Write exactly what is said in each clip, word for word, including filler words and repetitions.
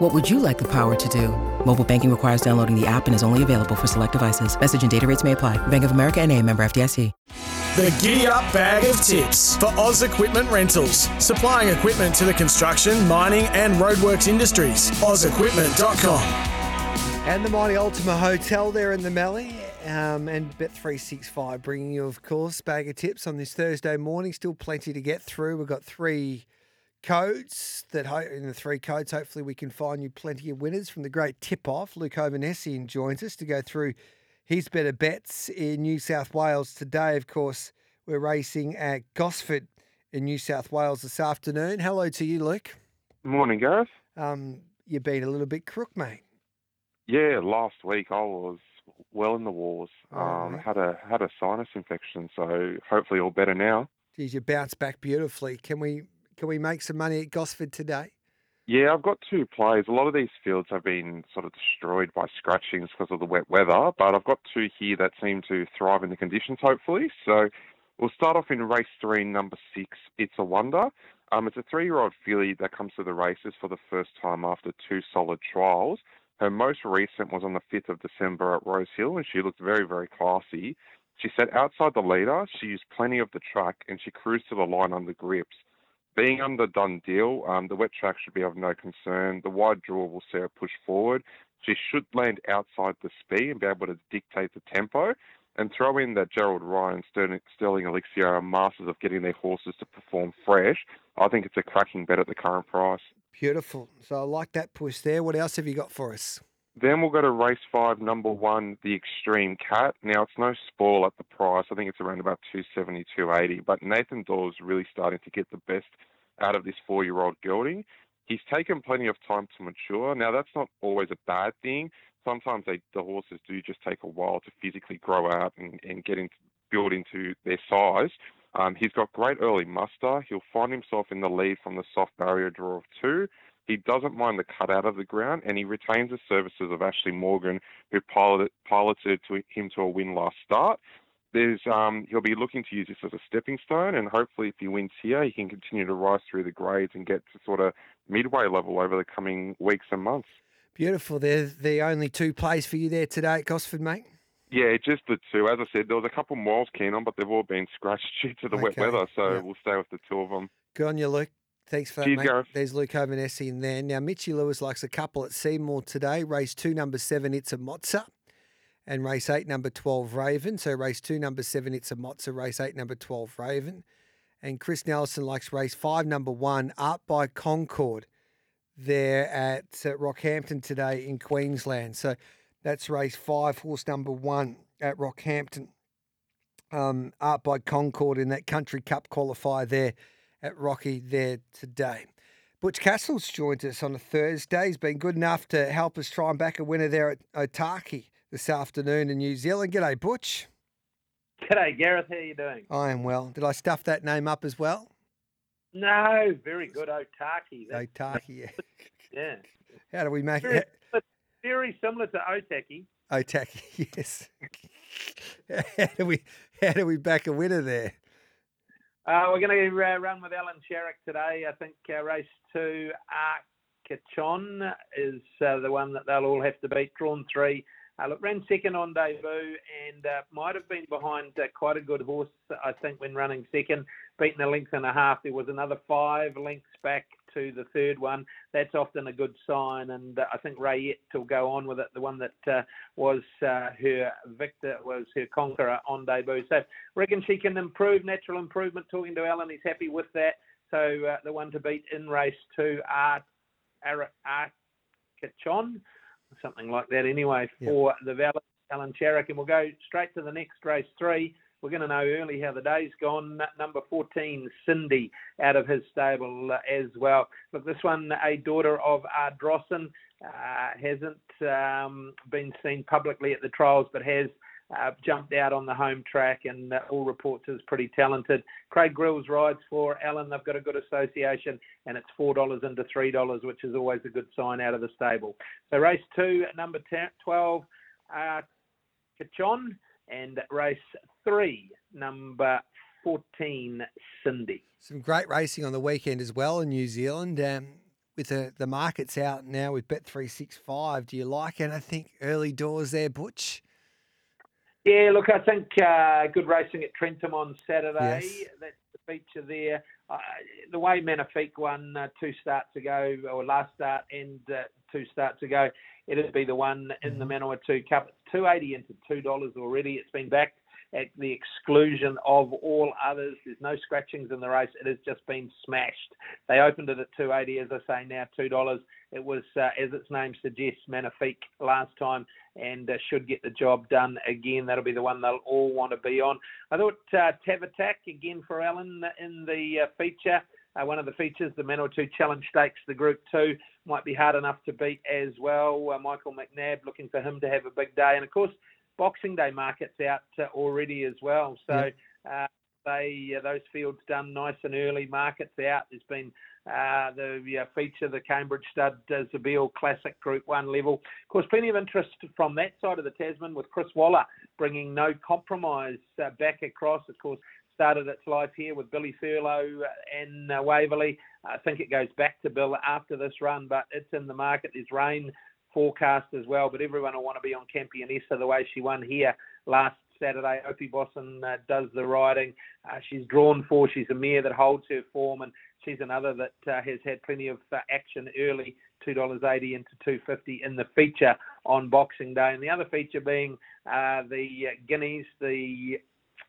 What would you like the power to do? Mobile banking requires downloading the app and is only available for select devices. Message and data rates may apply. Bank of America N A, member F D I C. The Giddy Up Bag of Tips for Oz Equipment Rentals. Supplying equipment to the construction, mining and roadworks industries. oz equipment dot com. And the mighty Ultima Hotel there in the Mallee. Um, and Bet three sixty-five bringing you, of course, Bag of Tips on this Thursday morning. Still plenty to get through. We've got three codes that ho- in the three codes. Hopefully we can find you plenty of winners from the great tip-off. Luke Hovhannisyan joins us to go through his better bets in New South Wales today. Of course, we're racing at Gosford in New South Wales this afternoon. Hello to you, Luke. Morning, Gareth. Um, you've been a little bit crook, mate. Yeah, last week I was well in the wars. Um, right. Had a had a sinus infection, so hopefully all better now. Geez, you bounced back beautifully. Can we can we make some money at Gosford today? Yeah, I've got two plays. A lot of these fields have been sort of destroyed by scratchings because of the wet weather, but I've got two here that seem to thrive in the conditions, hopefully. So we'll start off in race three, number six, It's a Wonder. Um, it's a three-year-old filly that comes to the races for the first time after two solid trials. Her most recent was on the fifth of December at Rosehill, and she looked very, very classy. She sat outside the leader, she used plenty of the track, and she cruised to the line under grips. Being under done deal, um, the wet track should be of no concern. The wide draw will see her push forward. She should land outside the speed and be able to dictate the tempo, and throw in that Gerald Ryan, Sterling, Sterling Elixir are masters of getting their horses to perform fresh. I think it's a cracking bet at the current price. Beautiful. So I like that push there. What else have you got for us? Then we'll go to race five, number one, the Extreme Cat. Now, it's no spoil at the price. I think it's around about two seventy, two eighty. But Nathan Dawes is really starting to get the best out of this four-year-old gelding. He's taken plenty of time to mature. Now, that's not always a bad thing. Sometimes they, the horses do just take a while to physically grow out and, and get into, build into their size. Um, he's got great early muster. He'll find himself in the lead from the soft barrier draw of two. He doesn't mind the cut out of the ground, and he retains the services of Ashley Morgan, who piloted, piloted to him to a win last start. There's, um, he'll be looking to use this as a stepping stone, and hopefully if he wins here, he can continue to rise through the grades and get to sort of midway level over the coming weeks and months. Beautiful. They're the only two plays for you there today at Gosford, mate. Yeah, just the two. As I said, there was a couple more I was keen on, but they've all been scratched due to the okay. wet weather, so yep. we'll stay with the two of them. Good on you, Luke. Thanks for that, Cheers, mate. Gareth. There's Luke Hovhannisyan there. Now, Mitchy Lewis likes a couple at Seymour today. Race two, number seven, It's a Mozza, and race eight, number twelve, Raven. So race two, number seven, It's a Mozza, race eight, number twelve, Raven. And Chris Nelson likes race five, number one, Art by Concord there at Rockhampton today in Queensland. So that's race five, horse number one at Rockhampton. Um, Art by Concord in that Country Cup qualifier there at Rocky there today. Butch Castle's joined us on a Thursday. He's been good enough to help us try and back a winner there at Otaki this afternoon in New Zealand. G'day, Butch. G'day, Gareth. How are you doing? I am well. Did I stuff that name up as well? No, very good. Otaki. That's, Otaki, yeah. yeah. How do we make it? Very similar to Otaki. Otaki, yes. how do we how do we back a winner there? Uh, we're going to uh, run with Alan Sharrick today. I think uh, race two, Arcachon, is uh, the one that they'll all have to beat. Drawn three. Uh, look, ran second on debut and uh, might have been behind uh, quite a good horse, I think, when running second. Beaten a length and a half. There was another five lengths back to the third one, that's often a good sign. And I think Rayette will go on with it, the one that uh, was uh, her victor, was her conqueror on debut. So reckon she can improve, natural improvement. Talking to Alan, he's happy with that. So uh, the one to beat in race two, Ar- Ar- Ar- Arcachon, something like that anyway, for yeah. the Valley, Alan Sharrick. And we'll go straight to the next race three. We're going to know early how the day's gone. Number fourteen, Cindy, out of his stable uh, as well. Look, this one, a daughter of Ardrossan, uh, hasn't um, been seen publicly at the trials, but has uh, jumped out on the home track, and uh, all reports is pretty talented. Craig Grills rides for Alan. They've got a good association, and it's four dollars into three dollars, which is always a good sign out of the stable. So race two, number twelve, uh, Kachon. And race three, number fourteen, Cindy. Some great racing on the weekend as well in New Zealand. Um, with the, the markets out now with Bet three sixty-five, do you like it? I think early doors there, Butch. Yeah, look, I think uh, good racing at Trentham on Saturday. Yes. That's the feature there. Uh, the way Manafique won uh, two starts ago, or last start and uh, two starts ago, it'll be the one in the Manawatu Cup. It's two dollars eighty into two dollars already. It's been backed at the exclusion of all others. There's no scratchings in the race. It has just been smashed. They opened it at two dollars eighty, as I say, now two dollars. It was, uh, as its name suggests, Manafique last time, and uh, should get the job done again. That'll be the one they'll all want to be on. I thought uh, Tavatak, again for Alan, in the uh, feature. Uh, one of the features, the Manawatu Challenge Stakes, the Group two, might be hard enough to beat as well. Uh, Michael McNabb, looking for him to have a big day. And, of course, Boxing Day market's out uh, already as well. So uh, they uh, those fields done nice and early. Market's out. There's been uh, the uh, feature, the Cambridge Stud uh, Zabeel Classic Group one level. Of course, plenty of interest from that side of the Tasman with Chris Waller bringing No Compromise uh, back across, of course. Started its life here with Billy Thurlow and uh, Waverley. I think it goes back to Bill after this run, but it's in the market. There's rain forecast as well, but everyone will want to be on Campionessa the way she won here last Saturday. Opie Bosson uh, does the riding. Uh, she's drawn for. She's a mare that holds her form, and she's another that uh, has had plenty of uh, action early, two dollars eighty into two dollars fifty in the feature on Boxing Day. And the other feature being uh, the uh, Guineas, the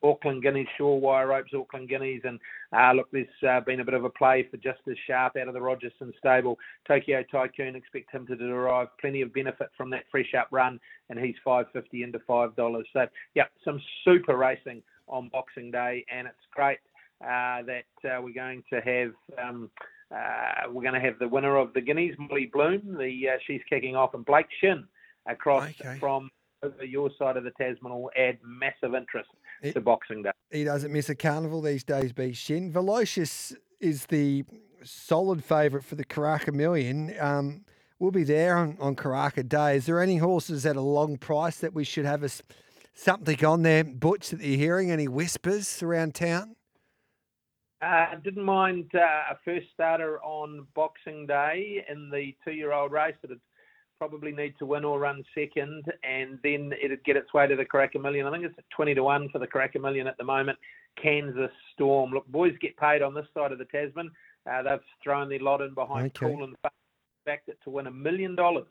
Auckland Guineas, Shore Wire Ropes, Auckland Guineas. And uh, look, there's uh, been a bit of a play for Justice Sharp out of the Rogerson stable. Tokyo Tycoon, expect him to derive plenty of benefit from that fresh up run, and he's five dollars fifty into five dollars. So, yeah, some super racing on Boxing Day, and it's great uh, that uh, we're going to have... Um, uh, we're going to have the winner of the Guineas, Molly Bloom. The uh, she's kicking off, and Blake Shin across okay. from... over your side of the Tasman will add massive interest it, to Boxing Day. He doesn't miss a carnival these days, B. Shin. Velocious is the solid favourite for the Karaka Million. Um, we'll be there on, on Karaka Day. Is there any horses at a long price that we should have a, something on there, Butch, that you're hearing? Any whispers around town? I uh, didn't mind uh, a first starter on Boxing Day in the two-year-old race that had probably need to win or run second, and then it'd get its way to the Karaka Million. I think it's twenty to one for the Karaka Million at the moment. Kansas Storm. Look, boys get paid on this side of the Tasman. Uh, they've thrown their lot in behind okay. Cool and backed it to win a million dollars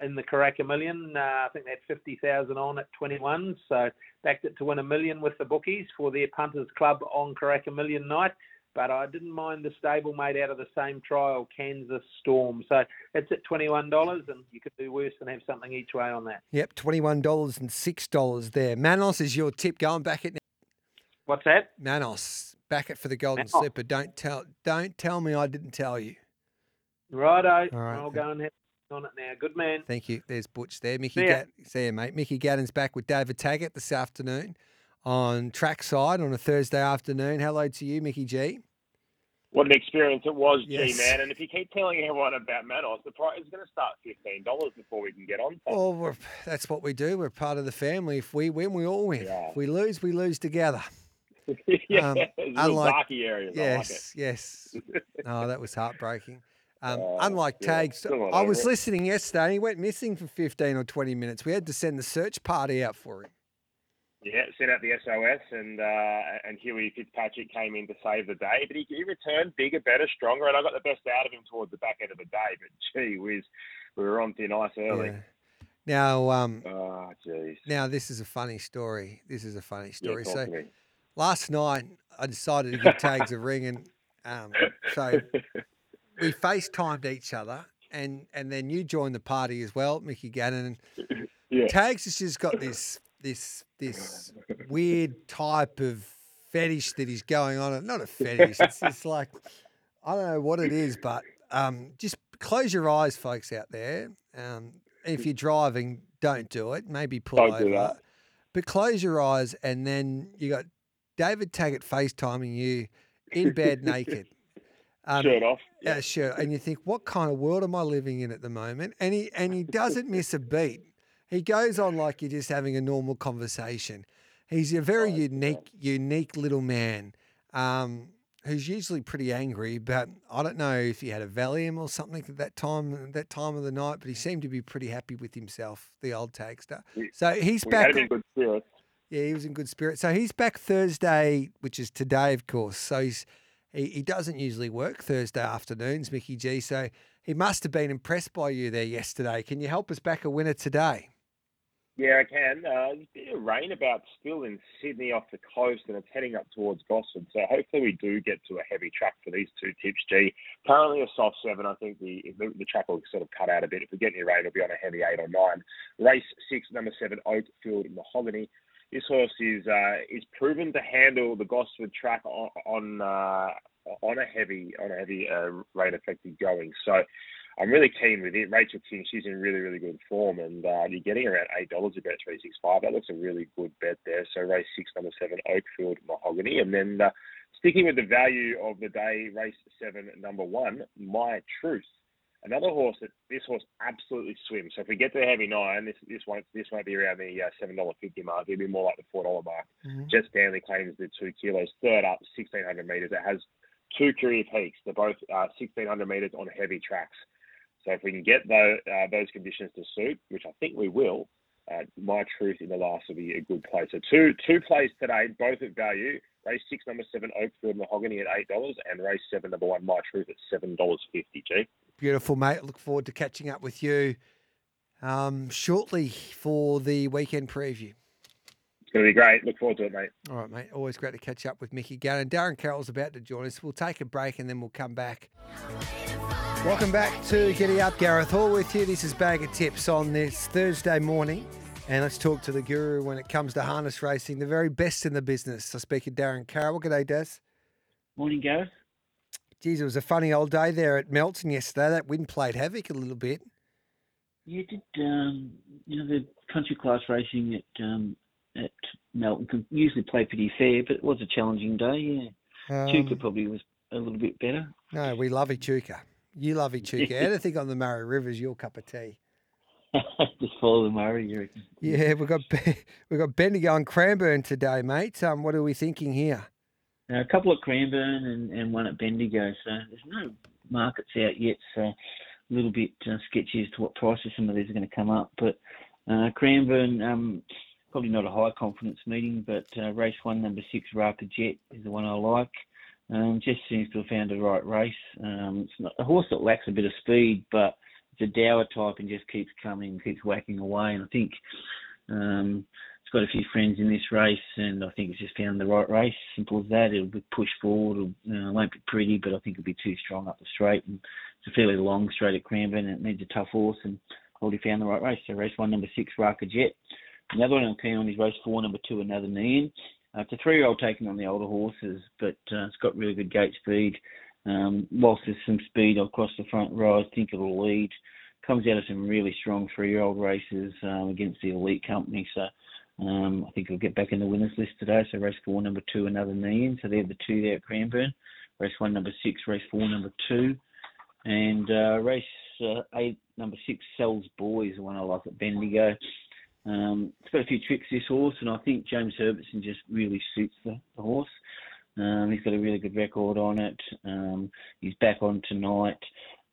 in the Karaka Million. Uh, I think they had fifty thousand on at twenty-one, so backed it to win a million with the bookies for their punters club on Karaka Million night. But I didn't mind the stable made out of the same trial, Kansas Storm. So it's at twenty-one dollars, and you could do worse than have something each way on that. Yep, twenty-one dollars and six dollars there. Manos is your tip going back at now. What's that? Manos, back it for the Golden Manos. Slipper. Don't tell don't tell me I didn't tell you. Righto. All right. I'll go and have on it now. Good man. Thank you. There's Butch there. Mickey See, Gatt- ya. See ya, mate. Mickey Gannon's back with David Taggart this afternoon on Trackside on a Thursday afternoon. Hello to you, Mickey G. What an experience it was, yes. G, man. And if you keep telling everyone about Manos, the price is going to start fifteen dollars before we can get on. Well, we're, that's what we do. We're part of the family. If we win, we all win. Yeah. If we lose, we lose together. yeah, um, unlike, darky areas. Yes, I like yes. Oh, that was heartbreaking. Um, uh, unlike yeah, Tags, I was it. listening yesterday, and he went missing for fifteen or twenty minutes. We had to send the search party out for him. Yeah, sent out the S O S, and uh, and Huey Fitzpatrick came in to save the day. But he, he returned bigger, better, stronger, and I got the best out of him towards the back end of the day. But gee whiz, we were on thin ice early. Yeah. Now, um, oh, geez. Now this is a funny story. This is a funny story. Yeah, so last night I decided to give Tags a ring, and um, so we FaceTimed each other, and and then you joined the party as well, Mickey Gannon. And yeah. Tags has just got this. this this weird type of fetish that is going on. Not a fetish. It's just like, I don't know what it is, but um, just close your eyes, folks out there. Um, if you're driving, don't do it. Maybe pull don't over. Do that. But close your eyes, and then you got David Taggart FaceTiming you in bed naked. Um, shirt off. Yeah, uh, shirt. And you think, what kind of world am I living in at the moment? And he And he doesn't miss a beat. He goes on like you're just having a normal conversation. He's a very oh, unique, yeah. unique little man um, who's usually pretty angry, but I don't know if he had a Valium or something at that time, that time of the night, but he seemed to be pretty happy with himself, the old Tagster. So he's we back. Had him in good spirits. Yeah, he was in good spirit. So he's back Thursday, which is today, of course. So he's, he, he doesn't usually work Thursday afternoons, Mickey G. So he must have been impressed by you there yesterday. Can you help us back a winner today? Yeah, I can. Uh, there's a bit of rain about still in Sydney off the coast, and it's heading up towards Gosford. So hopefully we do get to a heavy track for these two tips, G. Currently a soft seven. I think the, the the track will sort of cut out a bit. If we get any rain, it'll be on a heavy eight or nine. Race six, number seven, Oakfield Mahogany. This horse is uh, is proven to handle the Gosford track on on, uh, on a heavy on a heavy uh, rain affected going. So I'm really keen with it. Rachel King, she's in really, really good form, and uh, you're getting around eight dollars at Bet three sixty-five. That looks a really good bet there. So race six, number seven, Oakfield Mahogany. And then uh, sticking with the value of the day, race seven, number one, My Truth. Another horse that this horse absolutely swims. So if we get to the heavy nine, this this won't this won't be around the uh, seven dollar fifty mark. It'll be more like the four dollar mark. Mm-hmm. Jess Stanley claims the two kilos, third up, sixteen hundred meters. It has two career peaks. They're both uh, sixteen hundred meters on heavy tracks. So if we can get those, uh, those conditions to suit, which I think we will, uh, My Truth in the last will be a good play. So two two plays today, both at value. Race six, number seven, Oakfield Mahogany at eight dollars, and race seven, number one, My Truth at seven dollars fifty, G. Beautiful, mate. Look forward to catching up with you um, shortly for the weekend preview. It's going to be great. Look forward to it, mate. All right, mate. Always great to catch up with Mickey Gannon. Darren Carroll's about to join us. We'll take a break and then we'll come back. Welcome back to Giddy Up. Gareth Hall with you. This is Bag of Tips on this Thursday morning. And let's talk to the guru when it comes to harness racing, the very best in the business. I speak to Darren Carroll. G'day, Daz. Morning, Gareth. Geez, it was a funny old day there at Melton yesterday. That wind played havoc a little bit. Yeah, it did. Um, you know, the country class racing at um, at Melton can usually play pretty fair, but it was a challenging day, yeah. Um, Echuca probably was a little bit better. No, we love Echuca. You love Echuca. Anything on the Murray River's your cup of tea. Just follow the Murray, you reckon? Yeah, we've got we've got Bendigo and Cranbourne today, mate. Um, what are we thinking here? Now, a couple at Cranbourne and, and one at Bendigo. So there's no markets out yet, so a little bit uh, sketchy as to what prices some of these are going to come up. But uh, Cranbourne, um, probably not a high confidence meeting, but uh, race one, number six, Raka Jet is the one I like. Um, just seems to have found the right race. Um, it's not a horse that lacks a bit of speed, but it's a dour type and just keeps coming, keeps whacking away. And I think um, it's got a few friends in this race, and I think it's just found the right race. Simple as that. It'll be pushed forward. It'll, you know, it won't be pretty, but I think it'll be too strong up the straight. And it's a fairly long straight at Cranbourne, and it needs a tough horse, and already found the right race. So race one, number six, Raka Jet. Another one I'm keen on is race four, number two, Another Million. Uh, it's a three-year-old taking on the older horses, but uh, it's got really good gate speed. Um, whilst there's some speed across the front row, I think it'll lead. Comes out of some really strong three-year-old races um, against the elite company, so um, I think it'll get back in the winners list today. So race four, number two, Another Million. So they're the two there at Cranbourne. Race one, number six, race four, number two. And uh, race uh, eight, number six, Sells Boy is the one I like at Bendigo. Um, it's got a few tricks, this horse, and I think James Herbertson just really suits the, the horse. Um, he's got a really good record on it. Um, he's back on tonight.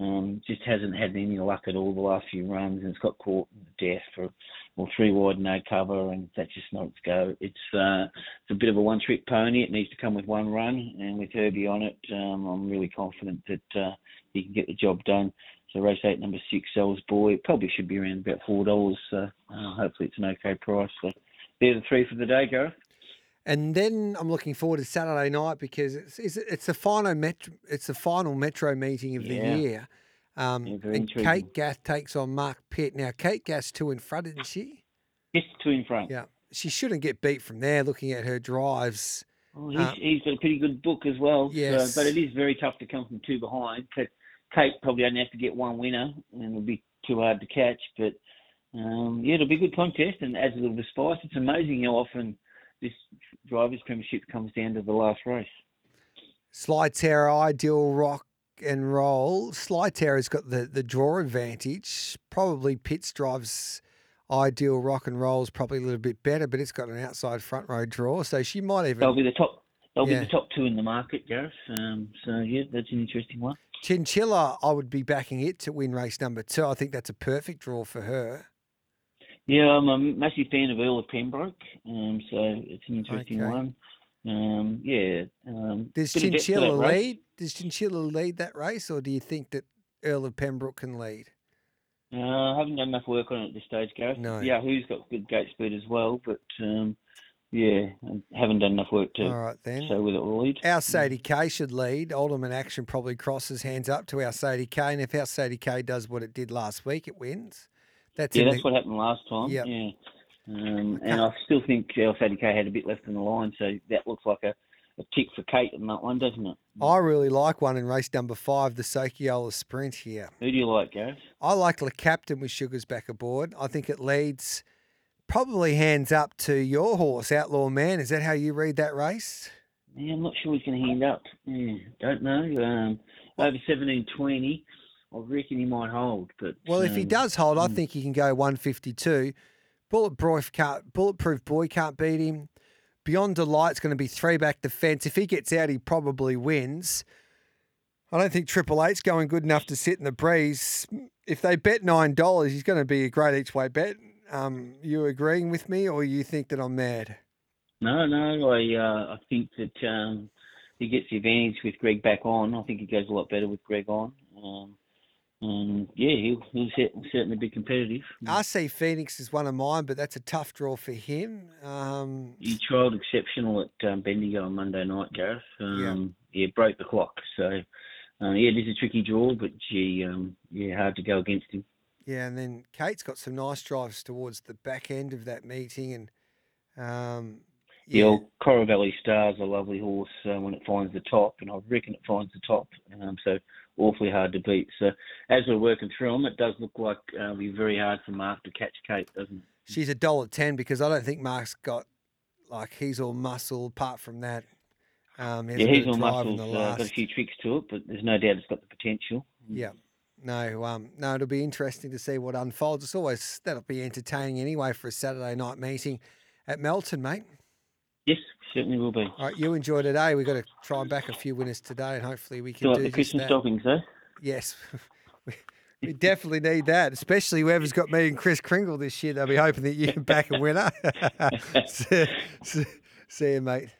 Um, just hasn't had any luck at all the last few runs, and it's got caught in the death for well, three wide, no cover, and that's just not its go. It's uh, it's a bit of a one-trick pony. It needs to come with one run, and with Herbie on it, um, I'm really confident that uh, he can get the job done. So race eight, number six, Sells Boy. It probably should be around about four dollars. Uh, uh, hopefully it's an okay price. So they're the three for the day, Gareth. And then I'm looking forward to Saturday night because it's it's, it's the final metro it's the final metro meeting of yeah. the year, um, yeah, and Kate Gath takes on Mark Pitt. Now Kate Gath's two in front, isn't she? Yes, two in front. Yeah, she shouldn't get beat from there. Looking at her drives, well, he's, um, he's got a pretty good book as well. Yes, so, but it is very tough to come from two behind. But Kate probably only has to get one winner, and it'll be too hard to catch. But um, yeah, it'll be a good contest and adds a little bit of spice. It's amazing how often this drivers' premiership comes down to the last race. Sly Terror, Ideal Rock and Roll. Sly Terror's got the, the draw advantage. Probably Pitt's drives Ideal Rock and Roll is probably a little bit better, but it's got an outside front row draw, so she might even... They'll be the top They'll yeah. be the top two in the market, Gareth. Um, so, yeah, that's an interesting one. Chinchilla, I would be backing it to win race number two. I think that's a perfect draw for her. Yeah, I'm a massive fan of Earl of Pembroke, um, so it's an interesting okay. one. Um, yeah. Um, Does Chinchilla lead? Does Chinchilla lead that race, or do you think that Earl of Pembroke can lead? Uh, I haven't done enough work on it at this stage, Gareth. No. Yeah, who's got good gate speed as well, but um, yeah, I haven't done enough work to All right, then. show whether it will lead. Our Sadie K should lead. Ultimate Action probably crosses hands up to Our Sadie K, and if Our Sadie K does what it did last week, it wins. That's yeah, that's the... what happened last time. Yep. Yeah, um, and I still think El Fatty K had a bit left in the line, so that looks like a, a tick for Kate in that one, doesn't it? I really like one in race number five, the Sochiola Sprint here. Who do you like, Gareth? I like Le Captain with Sugars back aboard. I think it leads probably hands up to your horse, Outlaw Man. Is that how you read that race? Yeah, I'm not sure he's going to hand up. Yeah, don't know. Um, over seventeen twenty. I reckon he might hold. But Well, um, if he does hold, I think he can go one fifty-two. Bulletproof can't, Bulletproof Boy can't beat him. Beyond Delight's going to be three-back defence. If he gets out, he probably wins. I don't think Triple Eight's going good enough to sit in the breeze. If they bet nine dollars, he's going to be a great each-way bet. Um, you agreeing with me, or you think that I'm mad? No, no. I uh, I think that um, he gets the advantage with Greg back on. I think he goes a lot better with Greg on. Um, Um, yeah, he'll, he'll certainly be competitive. R C Phoenix is one of mine, but that's a tough draw for him. Um, he trialled exceptional at um, Bendigo on Monday night, Gareth. Um, yeah. yeah, broke the clock. So, uh, yeah, it is a tricky draw, but, gee, um, yeah, hard to go against him. Yeah, and then Kate's got some nice drives towards the back end of that meeting. And um, yeah, yeah well, Coro Valley Star's a lovely horse uh, when it finds the top, and I reckon it finds the top. Um, so... awfully hard to beat. So as we're working through them, it does look like uh, it'll be very hard for Mark to catch Kate, doesn't it? She's a dollar ten because I don't think Mark's got, like, he's all muscle apart from that. Um, he yeah, he's all muscle. So last... got a few tricks to it, but there's no doubt it's got the potential. Yeah. No, um, no, it'll be interesting to see what unfolds. It's always, that'll be entertaining anyway for a Saturday night meeting at Melton, mate. Yes, certainly will be. All right, you enjoy today. We've got to try and back a few winners today, and hopefully we can do, like do the Christmas that. Stockings, eh? Yes. we, we definitely need that, especially whoever's got me and Chris Kringle this year. They'll be hoping that you can back a winner. see, see, see you, mate.